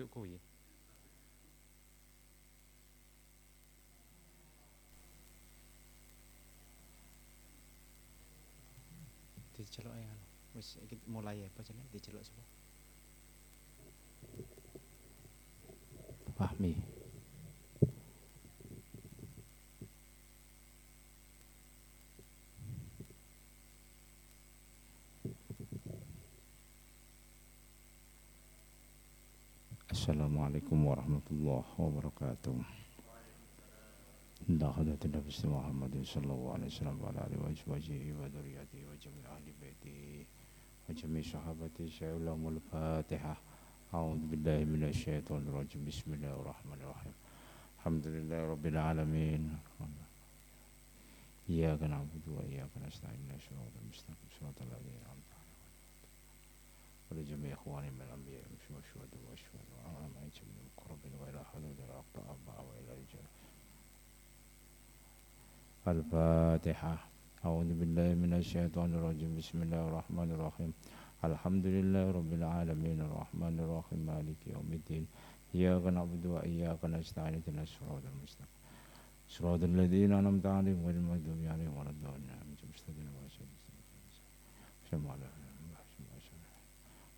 wedhok kuwi. Diceluk ae ngono. Wis iki mulai apa jenenge diceluk sapa? Fahmi. Assalamualaikum warahmatullahi wabarakatuh. Dahadatin Nabi Muhammad sallallahu alaihi wasallam wa ala alihi wa sahbihi wa dzurriyyatihi wa jami'i ahli baitihi wa jami'i sahabatihi syai'ul Fatihah. A'udzubillahi minasyaitonir rajim. Bismillahirrahmanirrahim. Alhamdulillahirabbil alamin. Iyyaka na'budu wa iyyaka nasta'in. Ihdinash-shiratal mustaqim. Shiratal ladzina an'amta 'alaihim. Wa jami'i ikhwanina minal anbiya'i wa syuhada'i wa shuraka'i wal muqarrabin wa ila hadhil aqta'a wa ila rijal. Al-Fatihah. A'udzu billahi minasyaitonir rajim. Bismillahirrahmanirrahim. Alhamdulillahirabbil alamin arrahmanir rahim maliki yaumiddin. Iyyaka na'budu wa iyyaka nasta'in. Ihdinas siratal mustaqim. Siratal ladzina an'amta 'alaihim ghairil maghdubi 'alaihim waladdallin. Amin. Bismillahirrahmanirrahim.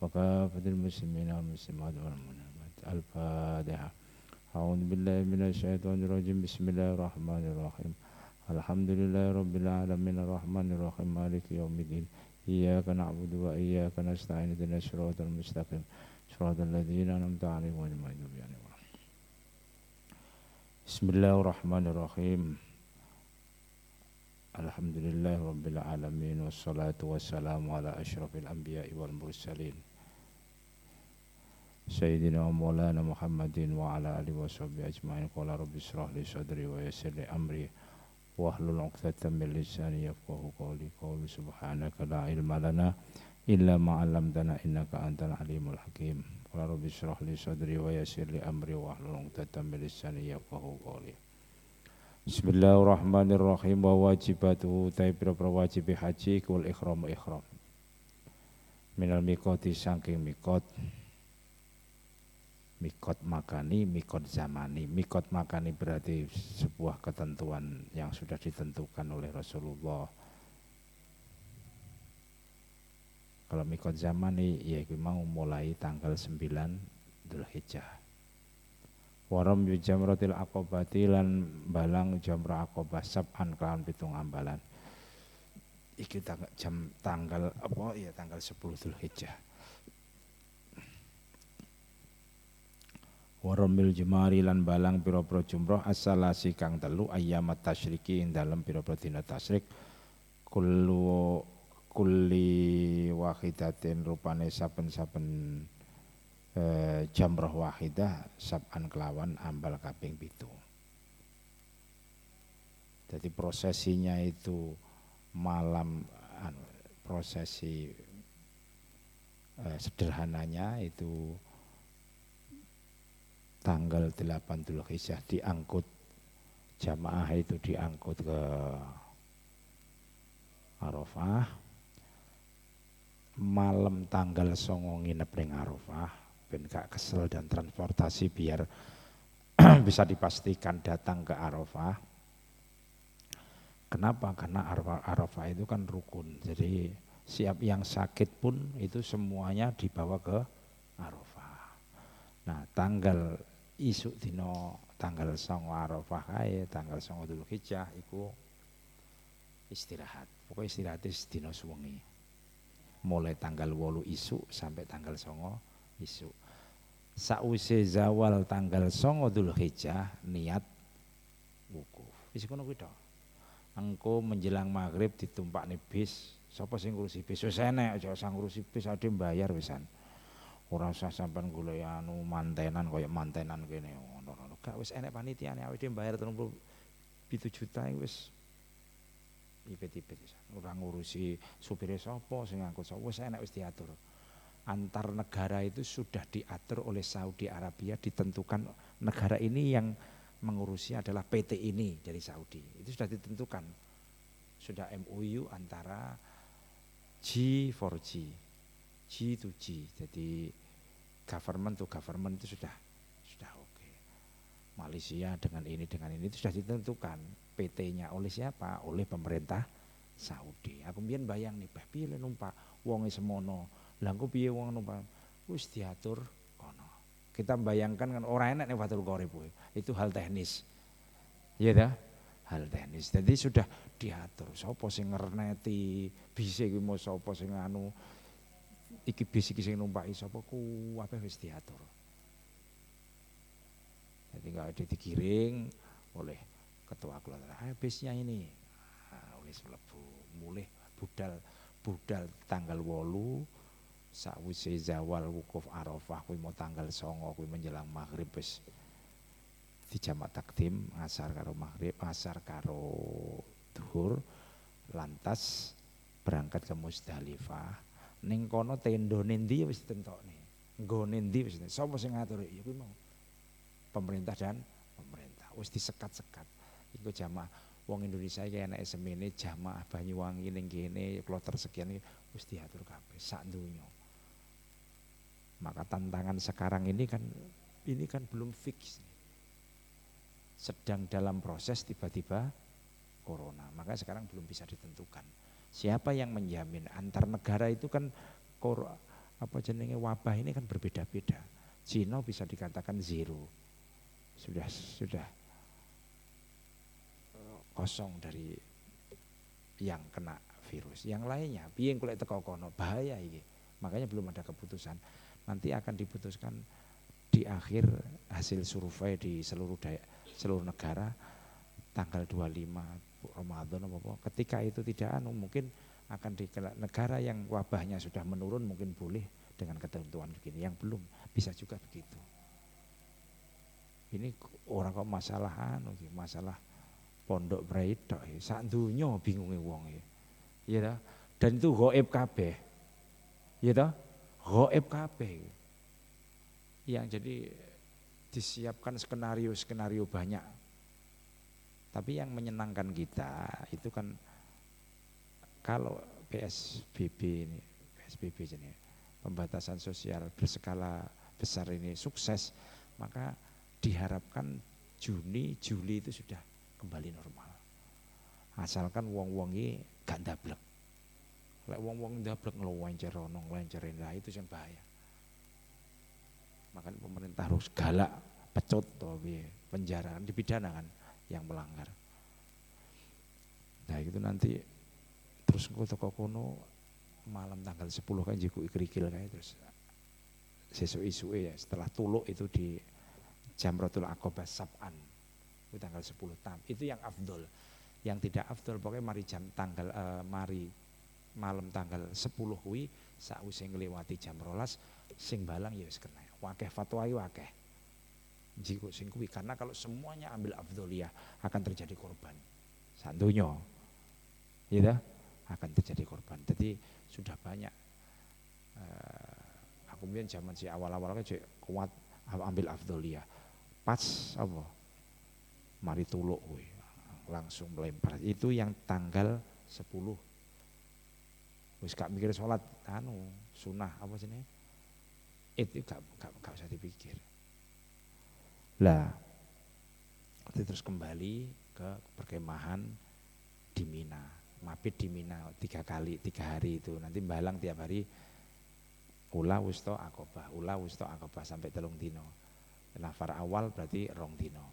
Wa kafatil muslimina wal muslimat wal mu'minat. Al-Fatihah. A'udzu billahi minasyaitonir rajim. Bismillahirrahmanirrahim. Alhamdulillahirabbil alamin arrahmanir rahim maliki yaumiddin. Iyyaka na'budu wa iyyaka nasta'in. Ihdinas siratal mustaqim. Shiratal ladzina an'amta 'alaihim ghairil maghdubi 'alaihim waladdallin. Bismillahirrahmanirrahim. Alhamdulillahirabbil alamin wassalatu wassalamu ala asyrafil anbiya'i wal mursalin Sayyidina wa Maulana Muhammadin wa ala alihi washabbihi ajma'in. Qala rabbi shrah li sadri wa yassir li amri wahlul 'uqdatam min lisani yafqahu qawli. Qawli subhanaka la ilma lana illa ma 'allamtana innaka antal alimul hakim. Qul rabbi shrah li sadri wa yassir li amri wahlul 'uqdatam min lisani yafqahu qawli. Bismillahirrahmanirrahim. Wa wajibatu taibra wajib haji wal ihramu ihram minal miqati saking miqat. Mikot makani, mikot zamani. Mikot makani berarti sebuah ketentuan yang sudah ditentukan oleh Rasulullah. Kalau mikot zamani, ya memang mulai tanggal 9 Dzulhijjah. Waram yujamratil aqobati lan balang jamrah aqobah sab'an kelawan pitung ambalan. Iki tanggal apa? Ya tanggal 10 Dzulhijjah. Waromil jemari lan balang pira-pira jumroh asalasi kang telu ayyamat tasyriki ing dalem pira-pira dina tasyrik kulli wahidatin rupane saben-saben jamroh wahidah sab'an kelawan ambal kaping 7. Jadi prosesinya itu malam prosesi sederhananya itu tanggal 8 Dzulhijjah diangkut jamaah itu diangkut ke Arafah. Malam tanggal 9 nginep ning Arafah ben gak kesel dan transportasi biar bisa dipastikan datang ke Arafah. Kenapa? Karena Arafah itu kan rukun. Jadi siap yang sakit pun itu semuanya dibawa ke Arafah. Nah, tanggal isuk dino tanggal 9 Arafah kae tanggal 9 Dzulhijjah iku istirahat. Pokoke istirahat dino suwengi. Mulai tanggal 8 isuk sampai tanggal 9 isuk. Sakwise zawal tanggal 9 Dzulhijjah niat wukuf. Wis ngono kuwi to. Engko menjelang maghrib ditumpakne bis, sapa sing ngurusi bis? Wis enek, aja sang ngurusi bis ade mbayar wisan. Ora usah sampean golek mantenan kaya mantenan kene ngono-ngono. gak wis enek panitiane awake dhewe mbayar 37 juta wis ipet-ipet wis ora ngurusi supire sapa sing ngangkut sapa wis enek wis diatur. Antar negara itu sudah diatur oleh Saudi Arabia, ditentukan negara ini yang mengurusi adalah PT ini dari Saudi. Itu sudah ditentukan. Sudah MOU antara G4G, G2G. Jadi government to government itu sudah oke. Malaysia dengan ini itu sudah ditentukan PT-nya oleh siapa? Oleh pemerintah Saudi. Aku mbiyen bayang nih, bah piye numpak wonge semono. Lah engko piye wong numpak wis diatur kono. Kita bayangkan kan ora enak nek Fathul Qorib. Itu hal teknis. Iya ta? Hal teknis. Jadi sudah diatur sapa sing ngerneti, bise kuwi mau sapa sing anu iki bise iki sing numpaki sapa ku apa wis diatur. Jadi enggak ada digiring oleh ketua keluarga. Ah bisnya ini. Oleh mlebu mulih budal tanggal 8 sawise zawal wukuf Arafah kuwi mau tanggal 9 kuwi menjelang maghrib wis dijamak takdim asar karo maghrib asar karo dhuhur lantas berangkat ke Musdalifah ning kono tendone ndi wis ditentokne nggone ndi wis sapa sing ngatur ya kuwi mau pemerintah dan pemerintah wis disekat-sekat iku jamaah wong Indonesia iki enake semene jamaah Banyuwangi ning kene kloter sekian wis diatur kabeh sak donya. Maka tantangan sekarang ini kan belum fix. Sedang dalam proses tiba-tiba corona. Maka sekarang belum bisa ditentukan. Siapa yang menjamin antar negara itu kan wabah ini kan berbeda-beda. Cina bisa dikatakan zero. Sudah kosong dari yang kena virus. Yang lainnya piye golek teko kono bahaya iki. Makanya belum ada keputusan. Nanti akan diputuskan di akhir hasil survei di seluruh negara tanggal 25 Ramadan apa-apa. Ketika itu tidak mungkin akan di negara yang wabahnya sudah menurun mungkin boleh dengan ketentuan begini. Yang belum bisa juga begitu. Ini orang kok masalah pondok brai tok sak dunya bingunge wong ya. Iya ta? Dan itu gaib kabeh. Iya ta? Gaib kabeh yang jadi disiapkan skenario banyak, tapi yang menyenangkan kita itu kan kalau PSBB ini pembatasan sosial berskala besar ini sukses, maka diharapkan Juni Juli itu sudah kembali normal asalkan wong-wongi gak ndablek. Lek wong-wong ndablek ngelancer ono nglancerin lah itu yang bahaya. Makanya pemerintah harus galak, pecut tobi, penjara, dipidana kan yang melanggar. Nah itu nanti terus engko teko kono malam tanggal 10 kan jiku ikrikil kae terus sesuk isuke ya setelah tuluk itu di Jamratul Aqabah Sab'an. Itu tanggal 10 tam. Itu yang afdol. Yang tidak afdol pokoknya malam tanggal 10 kuwi sakwise ngliwati jam 12 sing balang ya wis kena. Wakeh fatwa iki wakeh. Jiku sing kuwi karena kalau semuanya ambil afdoliyah akan terjadi korban. Sak donya. Ya ta? Akan terjadi korban. Jadi sudah banyak aku mbiyen zaman si awal-awal aja kuat ambil afdoliyah. Pas apa? Mari tuluk kuwi. Langsung melempar itu yang tanggal 10 wis gak mikir sholat sunah apa sih nih itu gak usah dipikir lah terus kembali ke perkemahan di Mina mabit di Mina 3 hari itu nanti balang tiap hari ula wusto akobah sampai 3 dino nafar awal berarti 2 dino.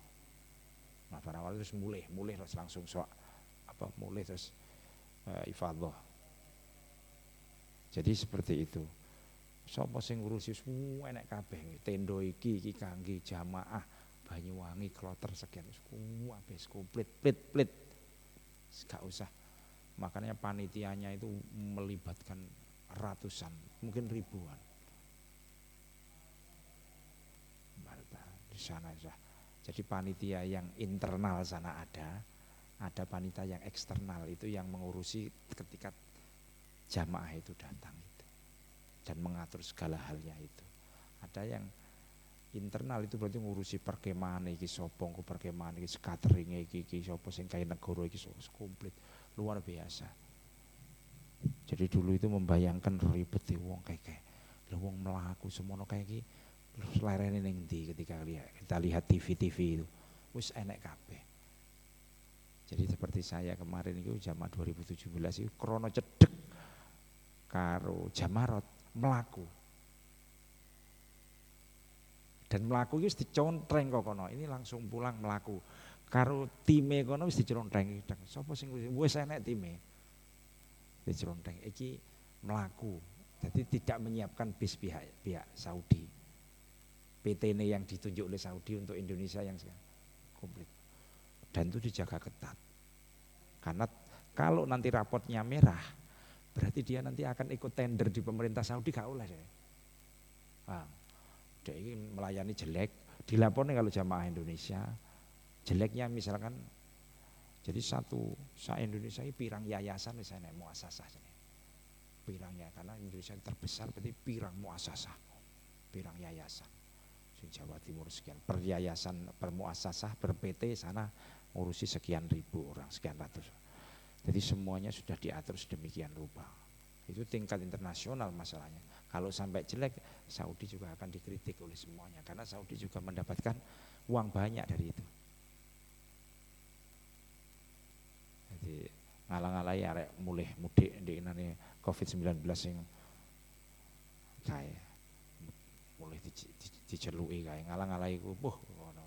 Nah, para awal terus mulai terus langsung terus ifadhah. Jadi seperti itu. Sapa sing ngurusi semua enek kabeh tendo iki kangge jamaah Banyuwangi kloter sekian semua habis komplit. Gak usah. Makanya panitianya itu melibatkan ratusan, mungkin ribuan. Di sana Jadi panitia yang internal sana ada panitia yang eksternal itu yang mengurusi ketika jamaah itu datang itu dan mengatur segala halnya itu. Ada yang internal itu berarti ngurusi perkemahan iki sapa, perkemahan iki catering iki sapa sing kae negara iki komplit luar biasa. Jadi dulu itu membayangkan ribet e wong keke. Lah wong mlaku semono kae iki terus larene ning ndi ketika kita lihat TV-TV itu wis enek kabeh. Jadi seperti saya kemarin itu jamaah 2017 itu krono cedek karo jamarot mlaku. Dan melaku itu dicontreng kok kono. Ini langsung pulang melaku. Karo time kono wis dicontreng. Sopo sing wis enek time. Dicontreng iki melaku. Jadi tidak menyiapkan bis pihak Saudi. PT-ne yang ditunjuk oleh Saudi untuk Indonesia yang komplit. Dan itu dijaga ketat. Karena kalau nanti raportnya merah, berarti dia nanti akan ikut tender di pemerintah Saudi gak oleh deh. Paham? Ini melayani jelek, dilaporkan kalau jamaah Indonesia jeleknya misalkan, jadi satu sa Indonesia ini pirang yayasan misalnya muasasah, pirangnya karena Indonesia yang terbesar berarti pirang muasasah, pirang yayasan, di Jawa Timur sekian per yayasan per muasasah per PT sana ngurusi sekian ribu orang sekian ratus, jadi semuanya sudah diatur sedemikian rupa. Itu tingkat internasional masalahnya. Kalau sampai jelek, Saudi juga akan dikritik oleh semuanya. Karena Saudi juga mendapatkan uang banyak dari itu. Jadi ngalang-alai arek mulih mudik ndekne COVID-19 sing kae mulih dijeluki kae ngalang-alai ku buh ngono.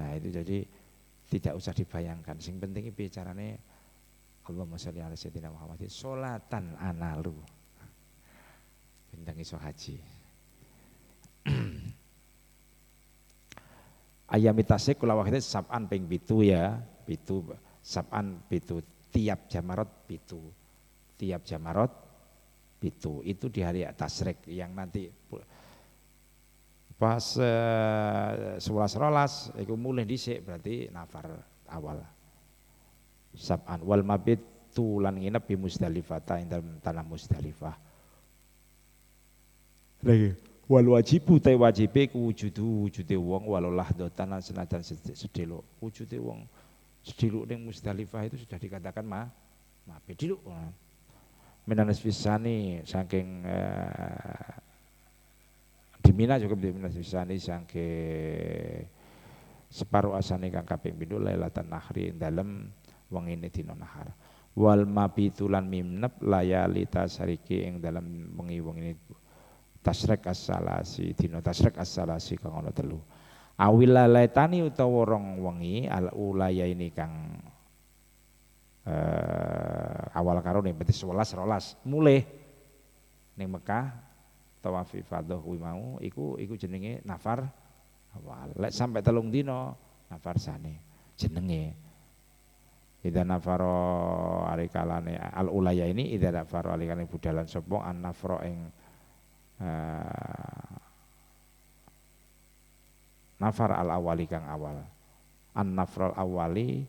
Nah, itu jadi tidak usah dibayangkan. Sing penting iki bicarane Allahumma sholli ala sayyidina Muhammadin sholatan analu bintang iso haji ayami tasik kula waktu sab'an ping pitu ya pitu sab'an pitu tiap jamarot pitu itu di hari tasrik yang nanti pas 11 iku mulih dhisik berarti nafar awal sab'an wal mabit tulan nginep di Musdalifah tanah Musdalifah lagi wal wajibu te wajibe wujude wong walulah do tanah senajan sedelo wujude wong sedelo ning Musdalifah itu sudah dikatakan mabit diluk minanas fisani saking di Mina juga di minanas fisani saking separuh asane kang kaping pindho lailatan nahri dalem wengine dina nahar wal mabitulan mimnab layali tasriki ing dalam wengi wengine tasrek as-salasi dina tasrek as-salasi kang ana 3 awil laitani utawa rong wengi al ulaya ini kang awal karo ning 11 12 mulih ning Mekah tawaf ifadah kuwi mau iku jenenge nafar awal lek sampe 3 dina nafar sane jenenge Ida nafaro alikalane al ulaya ini ida nafaro alikalane budalan sopong an nafro ing nafar al awali kang awal an nafro al awali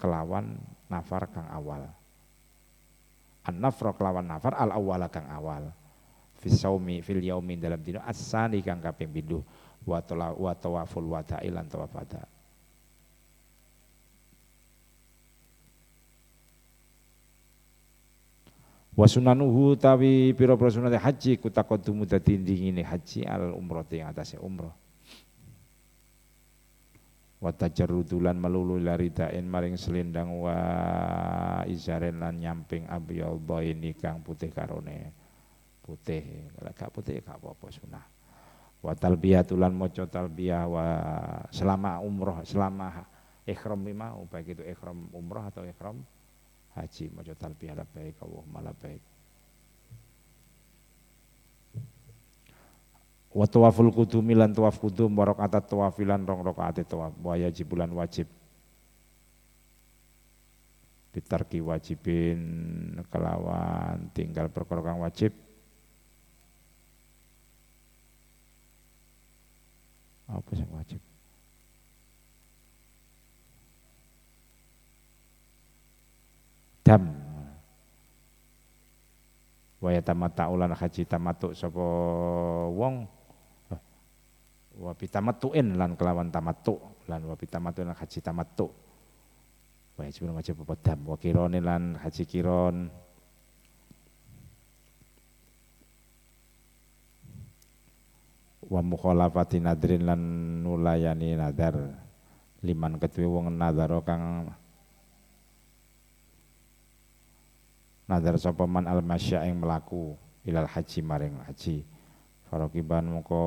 kelawan nafar kang awal an nafro kelawan nafar al awala kang awal fisaumi fil yaumi dalam dino asani kang kaping pindho wa tawaful wada'i lan tawaf wada' wa sunanuhu tawi pira-pira sunate haji kutakodumu dadi ndingine haji al umrah ing atase umrah wa tajarrudulan melulu laridain maring selendang wa izaren lan nyamping abyadhaini kang putih karone putih lek gak putih gak apa-apa sunah wa talbiyatulan maca talbiyah wa selama umrah selama ihram mau baik itu ihram umrah atau ihram haji maca talbiyah labbaik Allahumma labbaik wa tawaful qudumi lan tawaf qudum wa rakaat tawaf lan rong rakaat tawaf wa yajib lan wajib bitarki wajibin kelawan tinggal perkara kang wajib apa sing wajib jam. Waya tamata ulan haji tamatuk sapa wong. Wa pitamatuin lan kelawan tamatuk lan wa pitamatuin haji tamatuk. Waya jebul maca pepadam wa kiron lan haji kiron. Wa mukhalafati nadrin lan nulayani nadar liman ketuwe wong nadaro kang nadar sapa man al masya ing mlaku ilal haji maring haji farokiban moko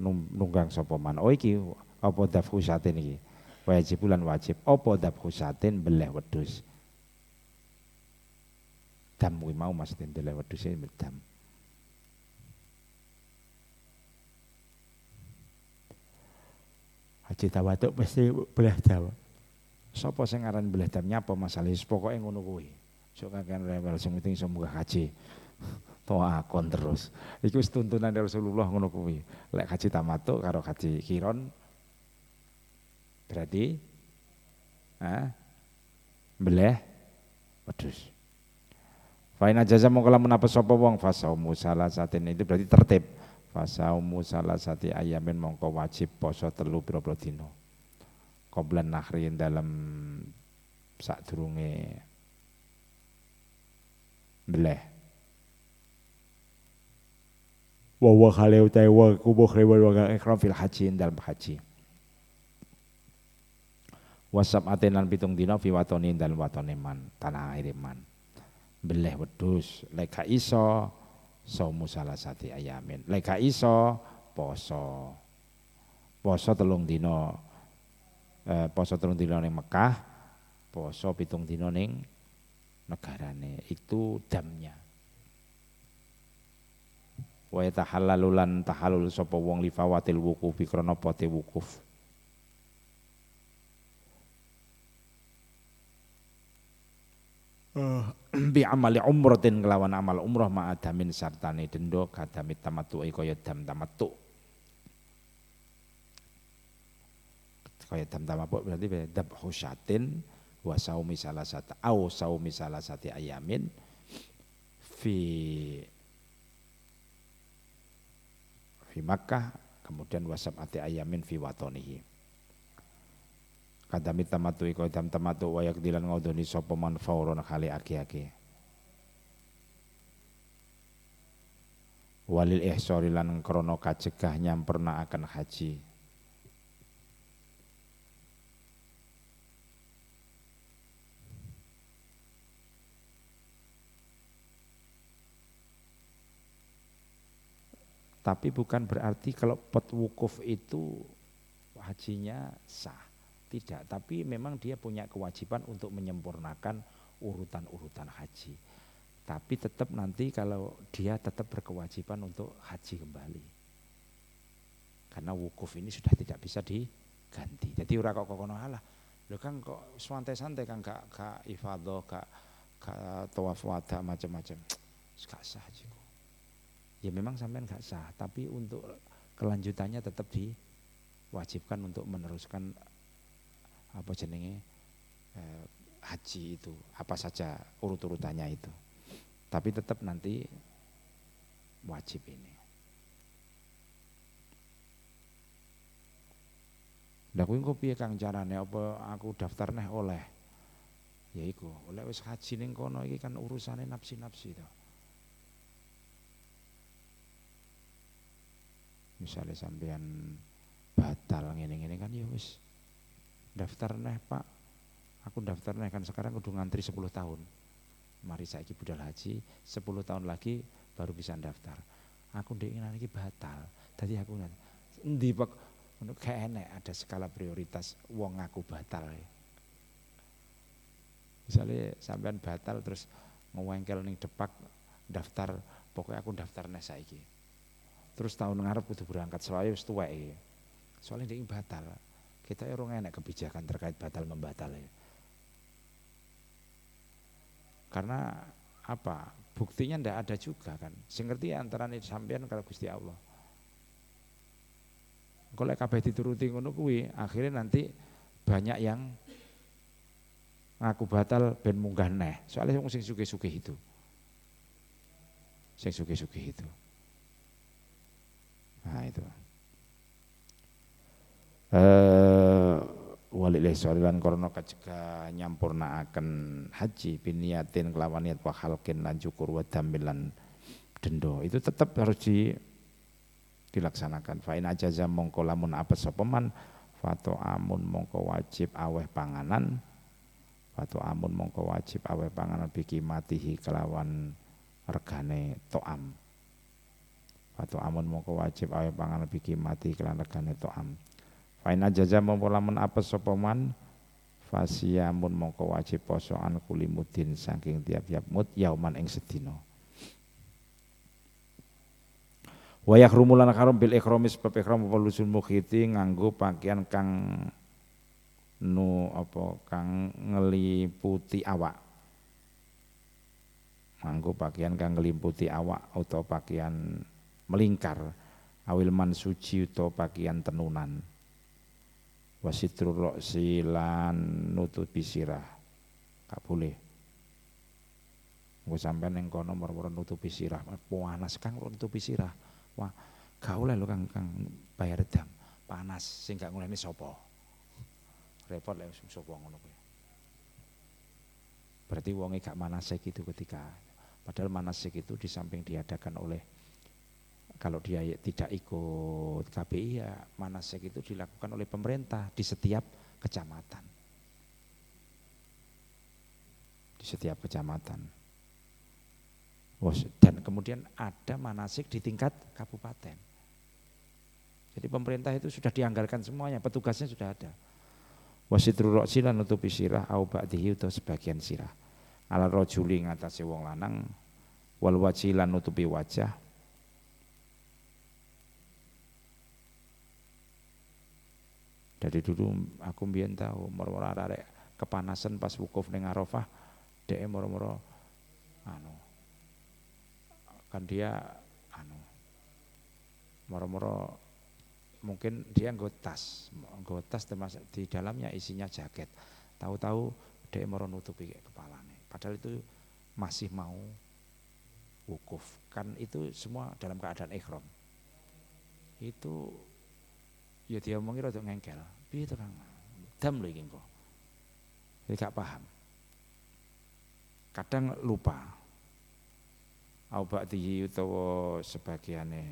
nunggang sapa man oh iki apa dafhu satin iki wajib lan wajib apa dafhu satin beleh wedhus dam kuwi mau maksudin beleh wedhus iki dam haji tawaduk mesti belah dam. Sapa sing aran belah dam nyapa masalah pokoke ngono kuwi. Sok kakean rewel sing penting iso munggah haji. Toakon terus. Iku wis tuntunan Rasulullah ngono kuwi. Lek haji tamatuk karo haji kiron berarti belah wedhus. Fa ina jaza mongko lamun apa sapa wong fasaumu salah satin itu berarti tertib. Fasaumu salah sati ayamin mongko wajib poso telu pira-pira dina qoblan nahri dalam sadurunge mbleh wa khaleu ta wa kubu khairu wa ikram fil haji dalam haji wasab aten lan 7 dina fi watoni dalam watone man tanah air man mbleh wedhus lek gak iso saumu salah sati ayamin lek gak iso poso 3 dina poso 3 dina ning Mekah poso 7 dina ning negarane itu damnya wa tahallalulan tahallul sapa wong lifawatil wukufi krana pote wukuf bi amali umratin kelawan amal umrah ma'adamin sartane denda kadamit tamattu kaya dam tamattu kaya dam tamattu berarti dhabhu syatin wa saumi salasata au saumi salasati ayamin fi Makkah kemudian wasabati ayamin fi watonihi kadami tamattu iko dam tamattu wayak dilan ngodoni sapa man fauron khali aki-aki walil ihsari lan krana kacegah nyampernaken haji tapi bukan berarti kalau pot wukuf itu hajinya sah. Tidak, tapi memang dia punya kewajiban untuk menyempurnakan urutan-urutan haji. Tapi tetap nanti kalau dia tetap berkewajiban untuk haji kembali. Karena wukuf ini sudah tidak bisa diganti. Jadi ora kok kono alah. Lho kan kok santai-santai kan gak ifadhah, gak tawaf wada macam-macam. Gak sah haji. Ya memang sampean gak sah, tapi untuk kelanjutannya tetap diwajibkan untuk meneruskan apa jenenge haji itu apa saja urut-urutannya itu tapi tetap nanti wajib ini ndak kuwi engko piye Kang carane apa aku daftar neh oleh ya iku oleh wis haji ning kono iki kan urusane nafsi-nafsi to misale sampean batal ngene-ngene kan ya wis daftar neh Pak, aku daftar neh kan sekarang kudu ngantri 10 tahun. Mari saiki budal haji, 10 tahun lagi baru bisa daftar. Aku ndekne iki batal. Dadi aku endi Pak, ngono gak enek ada skala prioritas wong aku batal. Misale sampean batal terus ngewengkel ning Depak daftar, pokoknya aku daftar neh saiki. Terus tahun ngarep kudu berangkat soalnya wis tuwek iki. Soale ndek batal. Kita orang enak kebijakan terkait batal membatalnya. Karena apa? Buktinya ndak ada juga kan. Sing ngerti antarané sampean karo Gusti Allah. Engko lek kabeh dituruti ngono kuwi, akhirnya nanti banyak yang ngaku batal ben munggah neh. Soalnya wong sing sugih-sugih itu. Sing sugih-sugih itu. Nah itu. Walillah soalilan korona kecegah nyampurna akan haji biniatin kelawan niat wahalkin lan cukur wadamilan dendo itu tetap harus dilaksanakan. Fain aja jam mongko lamun apa sopeman fato amun mongko wajib aweh panganan biki matihi kelawan regane to'am fato amun mongko wajib aweh panganan biki matihi kelawan regane to'am. Faina jaza mempolamun apa sopaman fasiyamun mongko wajib posoan kulimudin saking tiap-tiap mud yauman ing sedino. Wayak rumulan karom bil ekromis sebab ekrom pelusun mukhiti nganggo pakaian kang nu apa kang ngeliputi awak. Nganggo pakaian kang ngeliputi awak atau pakaian melingkar awil mansuci atau pakaian tenunan. Wasitrul roksi lan nutupi sirah gak boleh gue sampai nengko nomor nutupi sirah panas kang nutupi sirah wah gak boleh lo kang bayar dam panas sing gak nguleni sopo repot lah sopo ngono kuwi berarti wonge gak manasik itu ketika padahal manasik itu di samping diadakan oleh kalau dia tidak ikut KBI ya manasik itu dilakukan oleh pemerintah di setiap kecamatan. Di setiap kecamatan. Dan kemudian ada manasik di tingkat kabupaten. Jadi pemerintah itu sudah dianggarkan semuanya, petugasnya sudah ada. Wasitru roksi lan nutupi sirah au ba'dihi atau sebagian sirah. Ala rajuli ngatasi wong lanang wal waji lan nutupi wajah. Dari dulu aku mbiyen tahu moro-moro arek kepanasan pas wukuf ning Arafah dhek moro-moro kan dia moro-moro mungkin dia nggo tas termasuk di dalamnya isinya jaket. Tahu-tahu dhek moro nutupi kepalane. Padahal itu masih mau wukuf. Kan itu semua dalam keadaan ihram. Itu ya dia omongin rada ngengkel. Piye to, Kang? Dam lho iki engko. Dia gak paham. Kadang lupa. Au ba'dihi utawa sebagiane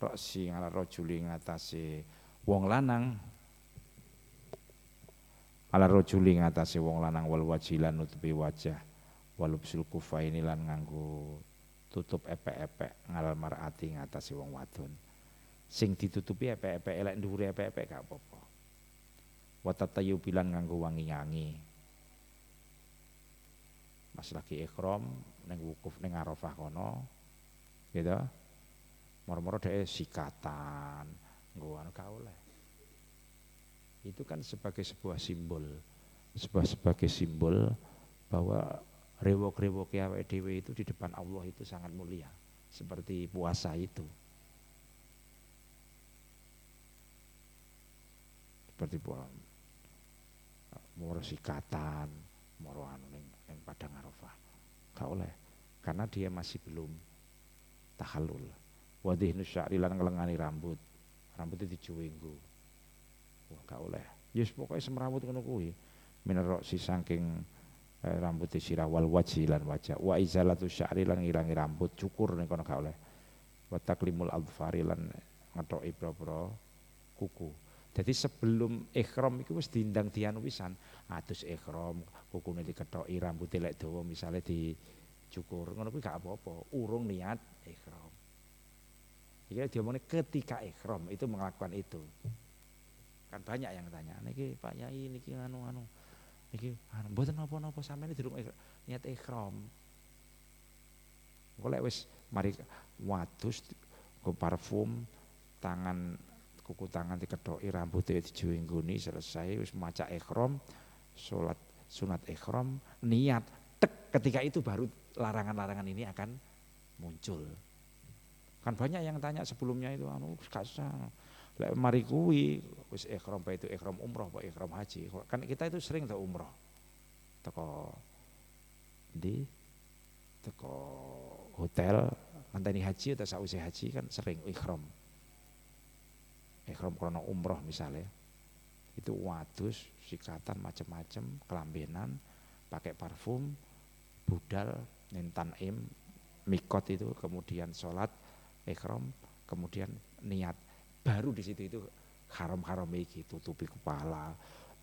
roksi ngala rajuli ngatasi wong lanang. Ala rajuli ngatasi wong lanang wal wajilan nutupi wajah. Walubsul kufaini lan nganggo tutup epek-epek ngalal mar'ati ngatasi wong wadon. Sing ditutupi epek-epek elek ndhuwure epek-epek gak apa-apa. Wa tatayu bilan nganggo wangi-wangi. Mas lagi ihram ning wukuf ning Arafah kono. Gitu. Moro-moro dhek sikatan, nggo gak oleh. Itu kan sebagai sebagai simbol bahwa rewok-rewoke awake dhewe itu di depan Allah itu sangat mulia, seperti puasa itu. Seperti buah moro sikatan, moro yang padang Arafah, gak oleh, karena dia masih belum tahallul. Wadihnu sya'ri lan ngelengani rambut itu dicuwinggu, gak oleh. Yes pokoknya semrawut kena kuwi, minerok si sangking rambut disirah wal wajhi lan wajah. Wa izalatu sya'ri lan ngilangi rambut, cukur nih kono gak oleh. Wa taklimul adfari lan ngethok ibro-bro kuku. Jadi sebelum ihram itu harus diindang dianu pisan. Atus ihram, kukune diketoki, rambut lek dawa misale dicukur. Ngono kuwi gak apa-apa, urung niat ihram. Iki diomongin ketika ihram itu melakukan itu. Kan banyak yang tanya, niki Pak Yai niki niki mboten napa-napa sampeyan durung niat ihram. Engko lek wis mari wadus go parfum tangan kuku tangan diketoki rambutnya dijuwenggoni selesai wis maca ihram salat sunat ihram niat tek ketika itu baru larangan-larangan ini akan muncul. Kan banyak yang tanya sebelumnya itu gak usah lek mari kuwi wis ihram bae itu ihram umrah apa ihram haji kan kita itu sering tau umrah teko di teko hotel ngenteni haji atau sausai haji kan sering ikhram krono umroh misalnya itu wadus sikatan macam-macam kelambenan pakai parfum budal nintan im mikot itu kemudian sholat ikhram kemudian niat baru di situ itu haram-haram iki tutupi kepala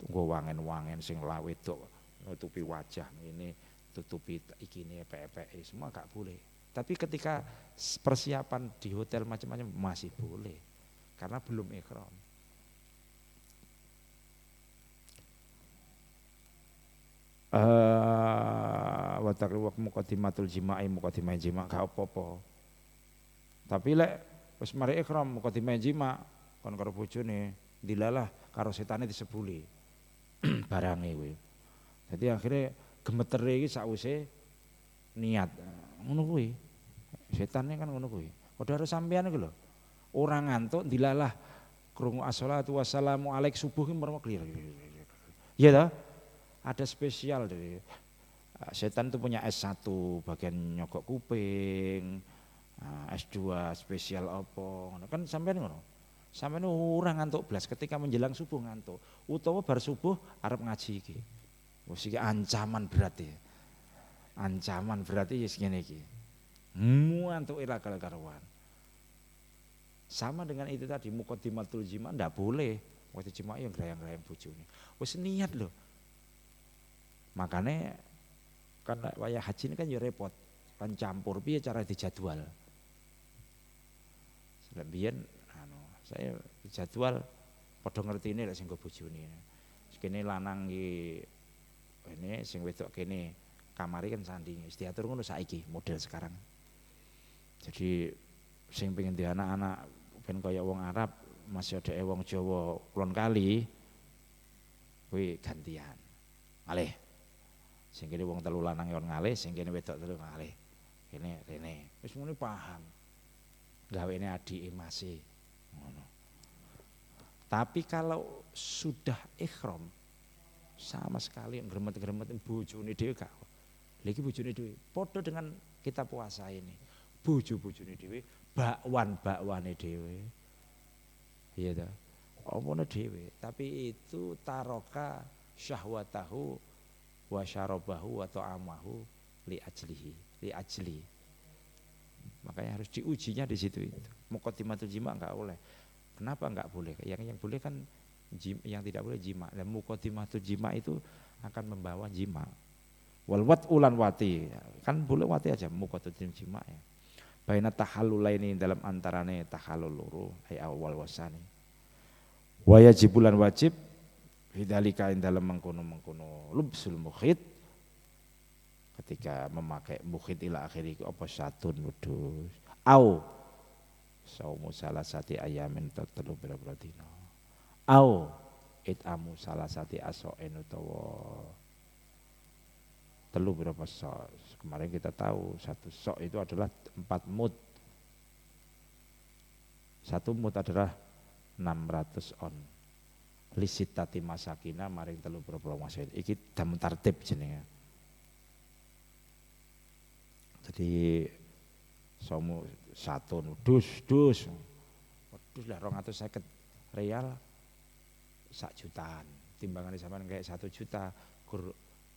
nggo wangen-wangen sing wedok nutupi wajah ini tutupi iki ini PPE semua gak boleh tapi ketika persiapan di hotel macam-macam masih boleh karena belum ikhram. Wa taqriwak muqaddimatul jima'i muqaddimah jima' gak apa-apa. Tapi lek wis mari ikhram muqaddimah jima' kon karo bojone dilalah karo setane disebuli barange kuwi. Dadi akhire gemetere iki sakwise niat ngono kuwi. Setane kan ngono kuwi. Padha karo sampeyan iki lho. Orang ngantuk dilalah krungu assalatu wassalamu alaik subuh ki merem clear. Iya toh? Ada spesial dari setan itu punya S1 bagian nyogok kuping, S2 spesial apa. Kan sampean ngono. Sampean ora ngantuk blas ketika menjelang subuh ngantuk. Utawa bar subuh arep ngaji iki. Wis iki ancaman berat ya. Ancaman berat iki ngene iki. Ngantuk ora karuan. Sama dengan itu tadi muqaddimatul jima' ndak boleh waktu jima' yang grayang-grayang bojone wis niat lho makanya kan wayah haji ini kan ya repot kan campur piye cara dijadwal selambian saya dijadwal padha ngertine lek sing nggo bojone kene lanang iki ini sing wedok kene kamari kan sandinge wis diatur ngono saiki model sekarang jadi sing pengen di anak-anak ben kaya wong Arab masih ada wong Jawa kulon kali kuwi gantian malih sing kene wong telu lanang kon ngalih sing kene wedok telu ngalih kene rene wis muni paham gawene adike masih ngono tapi kalau sudah ihram sama sekali ngremet-ngremet bojone dhewe gak lha iki bojone dhewe padha dengan kita puasa ini bojo-bojone dhewe bakwan-bakwane dhewe. Iya ta. Omone dhewe, tapi itu taroka syahwatahu wa syarabahu wa ta'amahu li ajli. Makanya harus diujinya di situ itu. Muqaddimatul jima' enggak boleh. Kenapa enggak boleh? Yang boleh kan yang tidak boleh jima'. Dan muqaddimatul jima' itu akan membawa jima'. Wal wat ulan wati. Kan boleh wati aja muqaddimatul jima' ya. Baina tahallulaini dalam antarane tahallul loro ay awal wasani wa yajibulan wajib fidzalika in dalam mengkono-mengkono lubsul mukhit ketika memakai mukhit ila akhiri apa satun wedhus au saumu salasati ayamin tatlu berapa dina au itamu salasati asoen utawa telu berapa sok kemarin kita tahu satu sok itu adalah 4 mud satu mud adalah 600 on lisitati masakina maring telu berapa masakin iki dam tartib jenenge jadi somu satu dus lah 250 rial sak jutaan timbangan sampean kayak 1 juta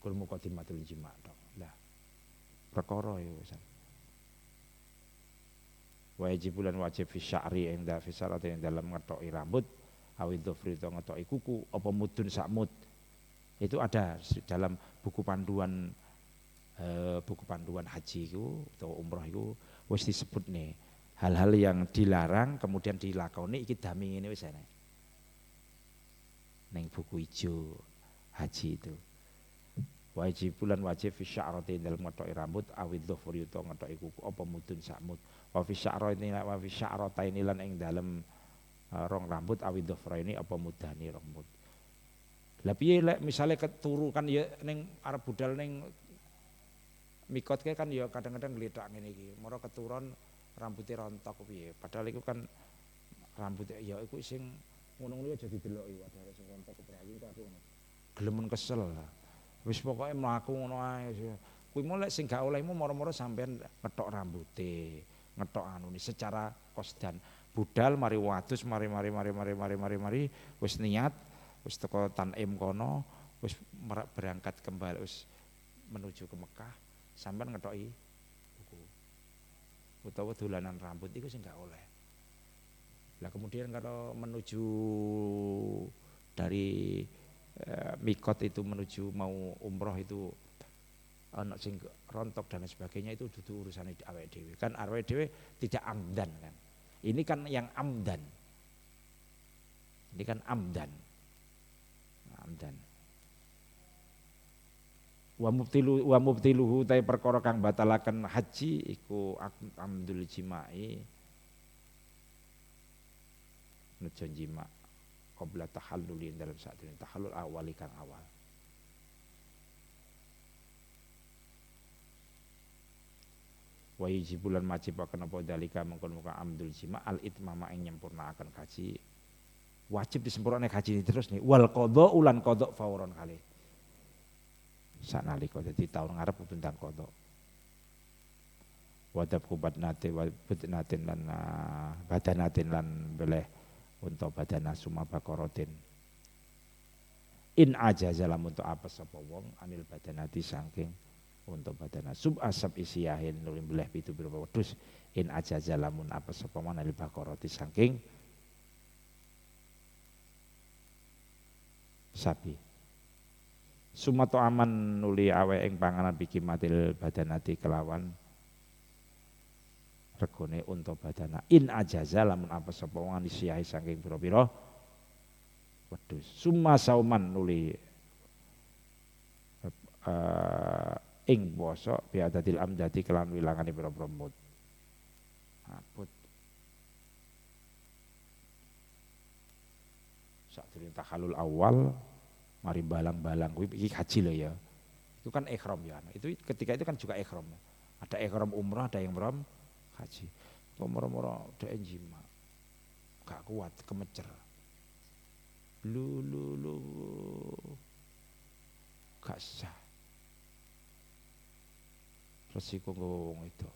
kulmu qadimatul jima' tok. Lah perkara ya wis. Wajibulan wajib fi sya'ri inda fi sarati dalam ngetoki rambut awid dhufri to ngetoki kuku apa mudun sakmud. Itu ada dalam buku panduan haji iku atau umrah iku wis disebut nih hal-hal yang dilarang kemudian dilakoni iki dami ngene wis ana. Ning buku ijo haji itu. Wajibulan wajib fi sya'rati dalam ngetoki rambut awid dhufri uta ngetoki kuku apa mudun sakmud wa fi sya'rati wa fi sya'rataini lan ing dalam rong rambut awid dhufraini apa mudani rambut lha piye lek misale keturu kan ya ning arep budal ning mikot kan ya kadang-kadang gledak ngene iki mara keturun rambuté rontok piye padahal iku kan rambut ya iku sing ngono-ngono aja dideloki padahal sing rontok keprawi kok aku ngono gelemen kesel lah Wis pokoke mlaku ngono ae. Kuwi mulai sing gak olehmu moro-moro sampean petok rambuté, ngetok anune secara kosdan. Budal mari wadus mari wis niat, wis teko tanim kono, wis berangkat kembali wis menuju ke Mekah, sampean ngetoki buku. Utawa dolanan rambut iku sing gak oleh. Lah kemudian kalau menuju dari mikot itu menuju mau umroh itu anak sing rontok dan sebagainya itu dudu urusane awake dhewe. Kan awake dhewe tidak amdan kan. Ini kan yang amdan. Ini kan amdan. Amdan. Wa mubtiluhu ta perkara kang batalaken haji iku amdul jima'i. Nujon jima' qabla tahalluli dalam saat ini tahallul awali kang awal. Wa yujibulan majib akan apa dalika mengkon muka amdul jima' al itmama ing nyempurna akan haji. Wajib disempurnakan haji terus nih wal qadha ulan qadha fawron kali. Sanalika dadi taun ngarep tentang kodok wadab kubatnate wabutnatin lan badanatin lan beleh unta badana suma bakorotin in ajaza lam untuk apa sapa wong anil badanati saking untuk badana sub asab isiyahin nulim beleh pitu berupa wedhus in ajaza lamun apa sapa man anil bakoroti saking sapi sumato aman nuli awe ing panganan biki matil badanati kelawan regone unta badana in ajaza lamun apa sapa wong anisiyahi saking pira-pira wedhus summa sauman nuli ing poso biadatil amdati kelawan wilangane pira-pira mut abot sakdurung tahalul awal mari balang-balang iki haji lho ya. Itu kan ihram ya. Itu ketika itu kan juga ihram. Ada ihram umrah, ada yang ihram haji. Moro-moro dhek jima. Gak kuat kemecer. Lu. Gak sah. Resiko wong itu.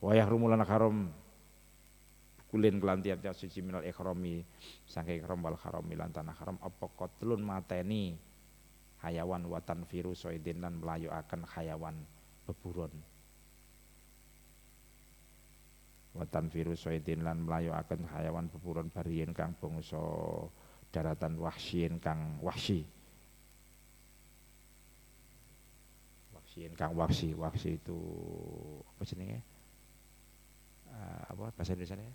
Wayah rumulan haram. Kulin kelantian tiap suci minal ikrami sangka ikram wal harami lan tanah haram apa qatlun mateni hayawan watan virus soidin lan melayu akan hayawan beburon watan virus soidin lan melayu akan hayawan beburon barien kang bangsa daratan wahsyin kang wahsi wahsi itu apa jenenge apa bahasa Indonesia nya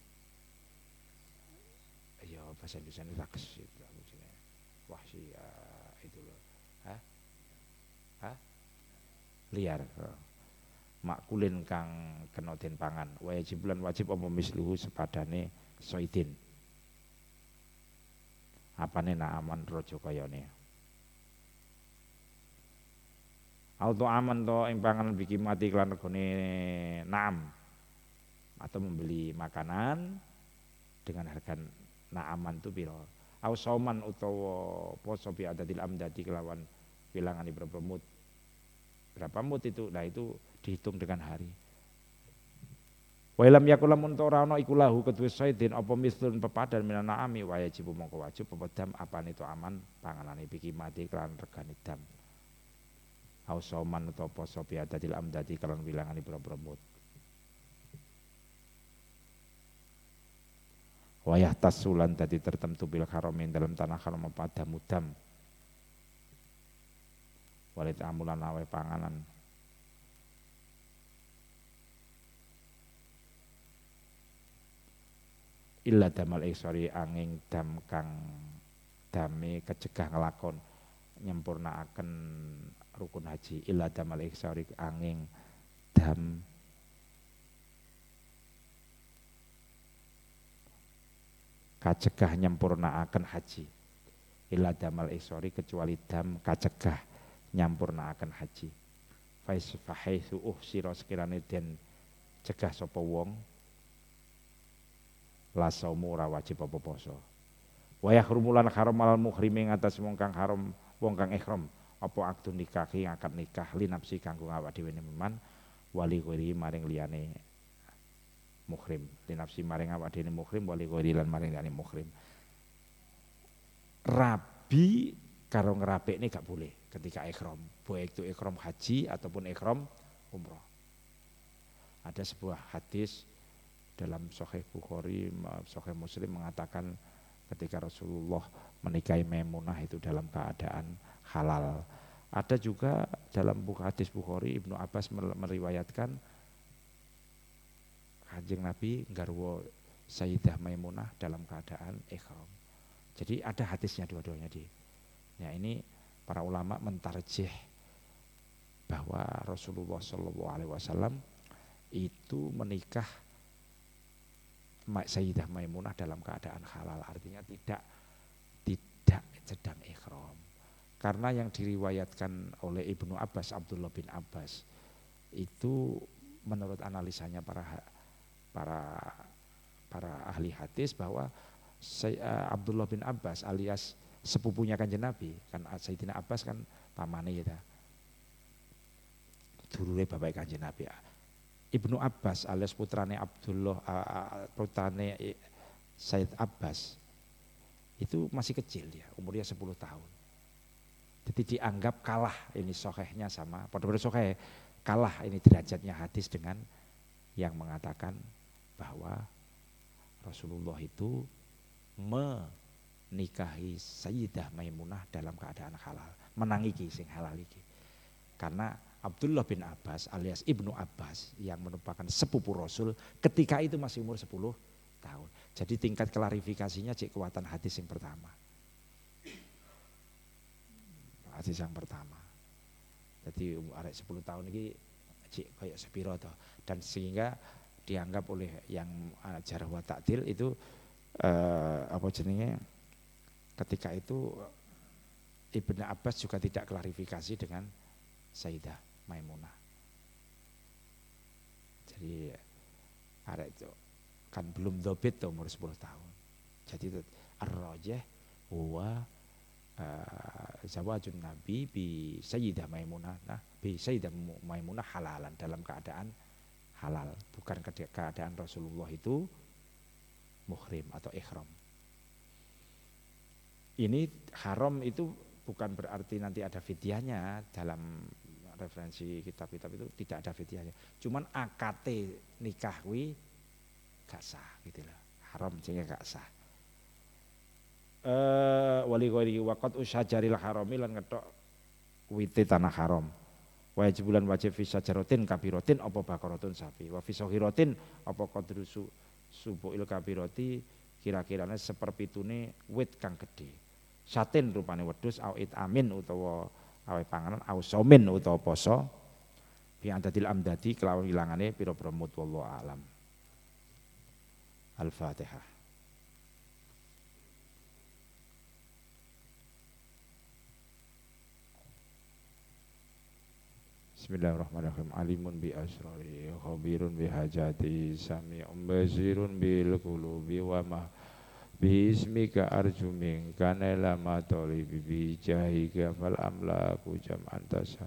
ya bahasa Indonesia ini rakus itu maksudnya wahsy itu loh liar makulin kang kena den pangan wajib lan wajib apa misluhu sepadane soidin apane naaman rojo kayane auto aman to ing pangan bikin mati lan regone naam atau membeli makanan dengan harga naaman itu piro au sauman utawa poso bi adatil amdati kelawan bilangan berapa mut itu nah itu dihitung dengan hari wa lam yakul mun ora ana iku lahu kedue saidin apa mislun pepadan minan naami wajib mongko wajib pepedam apane to aman panganane iki mati kelawan regane dam au sauman utawa poso bi adatil amdati kelawan bilangan mut wayah tasulan tadi tertentu bil haramin dalam tanah haram pada mudam walid amulan awe panganan illa damal isori angin dam kang dame kecegah ngelakon nyempurna akan rukun haji illa damal isori angin dam kacegah nyampurna akan haji illa damal isori kecuali dam kacegah nyampurna akan haji fais fahaitsu uhsira sekirane den cegah sapa wong la saum ora wajib apa poso wayah rumulan haram al muhrim ing atas wong kang haram wong kang ihram apa aktu nikahi akad nikah linapsi kanggo awak dhewe nemen wali ghairi maring liyane muhrim linapsi maring awak dhewe muhrim wali ghairi lan maring liyane muhrim. Rabi karo ngrapekne gak boleh ketika ihram, baik itu ihram haji ataupun ihram umrah. Ada sebuah hadis dalam Sahih Bukhari, Sahih Muslim mengatakan ketika Rasulullah menikahi Maimunah itu dalam keadaan halal. Ada juga dalam buku hadis Bukhari, Ibnu Abbas meriwayatkan Kanjeng Nabi garwa Sayyidah Maimunah dalam keadaan ihram. Jadi ada hadisnya dua-duanya di. Ya ini para ulama mentarjih bahwa Rasulullah SAW itu menikah Sayyidah Maimunah dalam keadaan halal, artinya tidak sedang ihram. Karena yang diriwayatkan oleh Ibnu Abbas, Abdullah bin Abbas itu menurut analisanya para ahli hadis bahwa Abdullah bin Abbas alias sepupunya Kanjeng Nabi, kan Sayyidina Abbas kan pamane ya ta. Dulure bapak Kanjeng Nabi. Ibnu Abbas alias putrane Abdullah, putrane Sayyid Abbas itu masih kecil ya, umurnya 10 tahun. Jadi dianggap kalah ini sohehnya sama, padahal soheh kalah ini derajatnya hadis dengan yang mengatakan bahwa Rasulullah itu menikahi Sayyidah Maimunah dalam keadaan halal, menang iki sing halal iki. Karena Abdullah bin Abbas alias Ibnu Abbas yang merupakan sepupu Rasul ketika itu masih umur 10 tahun. Jadi tingkat klarifikasinya cek kekuatan hadis yang pertama. Hadis yang pertama. Jadi umur arek 10 tahun ini cek kayak sepiro toh. Dan sehingga dianggap oleh yang jarh wa ta'dil itu apa jenenge ketika itu Ibnu Abbas juga tidak klarifikasi dengan Sayyidah Maimunah. Jadi arek itu kan belum dobit tuh umur 10 tahun. Jadi ar-rajih huwa zawajun Nabi bi Sayyidah Maimunah, bi Sayyidah Maimunah halalan dalam keadaan halal, bukan keadaan Rasulullah itu muhrim atau ihram. Ini haram itu bukan berarti nanti ada fidyahnya, dalam referensi kitab-kitab itu tidak ada fidyahnya, cuman AKT nikah kuwi gak sah gitu lah, haram jenenge gak sah. Wali ghairi waqat usajaril harami lan ngethok wite tanah haram. Wajib bulan wajib fi sajarotin kabirotin apa bakaratun sapi wa fi sahiratin apa qadru subuil kabiroti kira-kirane seperpitune wit kang gedhe. Satin rupane wedhus au itamin utawa awe panganan au somin utawa poso bi'adadil amdadi kelawan ilangane pira-pira mut wallahu alam. Al-Fatihah. Bismillahirrahmanirrahim. Alimun bi asrari khabirun bi hajati sami'un basirun bil qulubi wa ma bismika arjuming kanela matoli bijahika fal amlaku jam'an tasha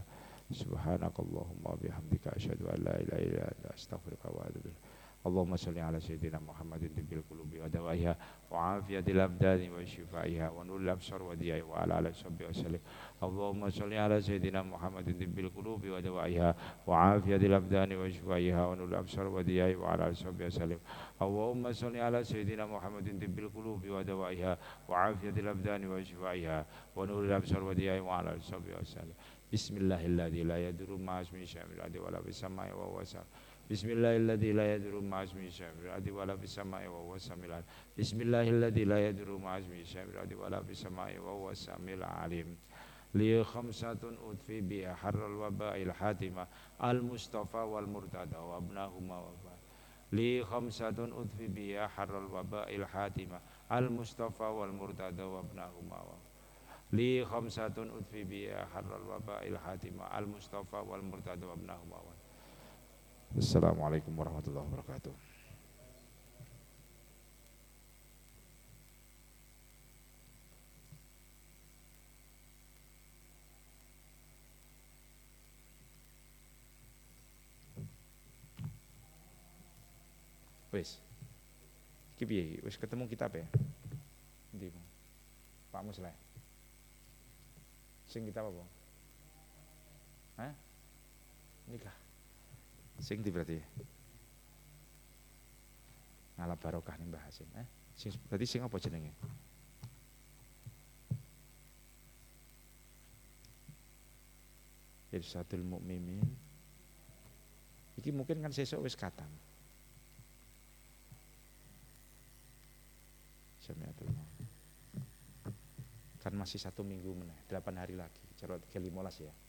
subhanakallahumma bihamdika asyhadu an la ilaha illa anta astaghfiruka wa atubu ilaik. Allahumma shalli ala sayyidina Muhammadin bil qulubi wa dawaiha wa afiyatil abdani wa shifaiha wa nuril absar wa diyaiha wa ala alihi wa sallam. Allahumma shalli ala sayyidina Muhammadin bil qulubi wa dawaiha wa afiyatil abdani wa shifaiha wa nuril absar wa diyaiha wa ala alihi wa sallam. Allahumma sholli ala sayyidina Muhammadin bil qulubi wa dawaiha wa afiyatil abdani wa shifaiha wa nuril absar wa diyaiha wa ala alihi wa sallam. Bismillahilladzi la yadurru ma'a ismihi syai'un wa la bisamai wa wasa. Bismillahilladzi la yadurru ma'a ismihi syai'un wa la bisamai wa wasa. Bismillahilladzi la yadurru ma'a ismihi syai'un wa la bisamai wa wasa mil alim. Li khamsatun utfi bi harral waba'il hatima al mustafa wal murtada wa abnahuma wa li khamsatun udfi biya harral waba'il hatima al mustafa wal murtada wa abnahuma wa li khamsatun udfi biya harral waba'il hatima al mustafa wal murtada wa abnahuma wa. Assalamualaikum warahmatullahi wabarakatuh. Wis. Iki piye? Wis ketemu kitab ya? Endi, Bang? Pak Musleh. Sing kitab apa? Hah? Nikah. Sing di berarti. Ngalah barokah ning bahasin, eh? Sing berarti sing apa jenenge? Irsadul Mukminin. Iki mungkin kan sesuk wis katam. Jamiatul. Kan masih 1 minggu meneh, 8 hari lagi. Cerot ke 15 ya.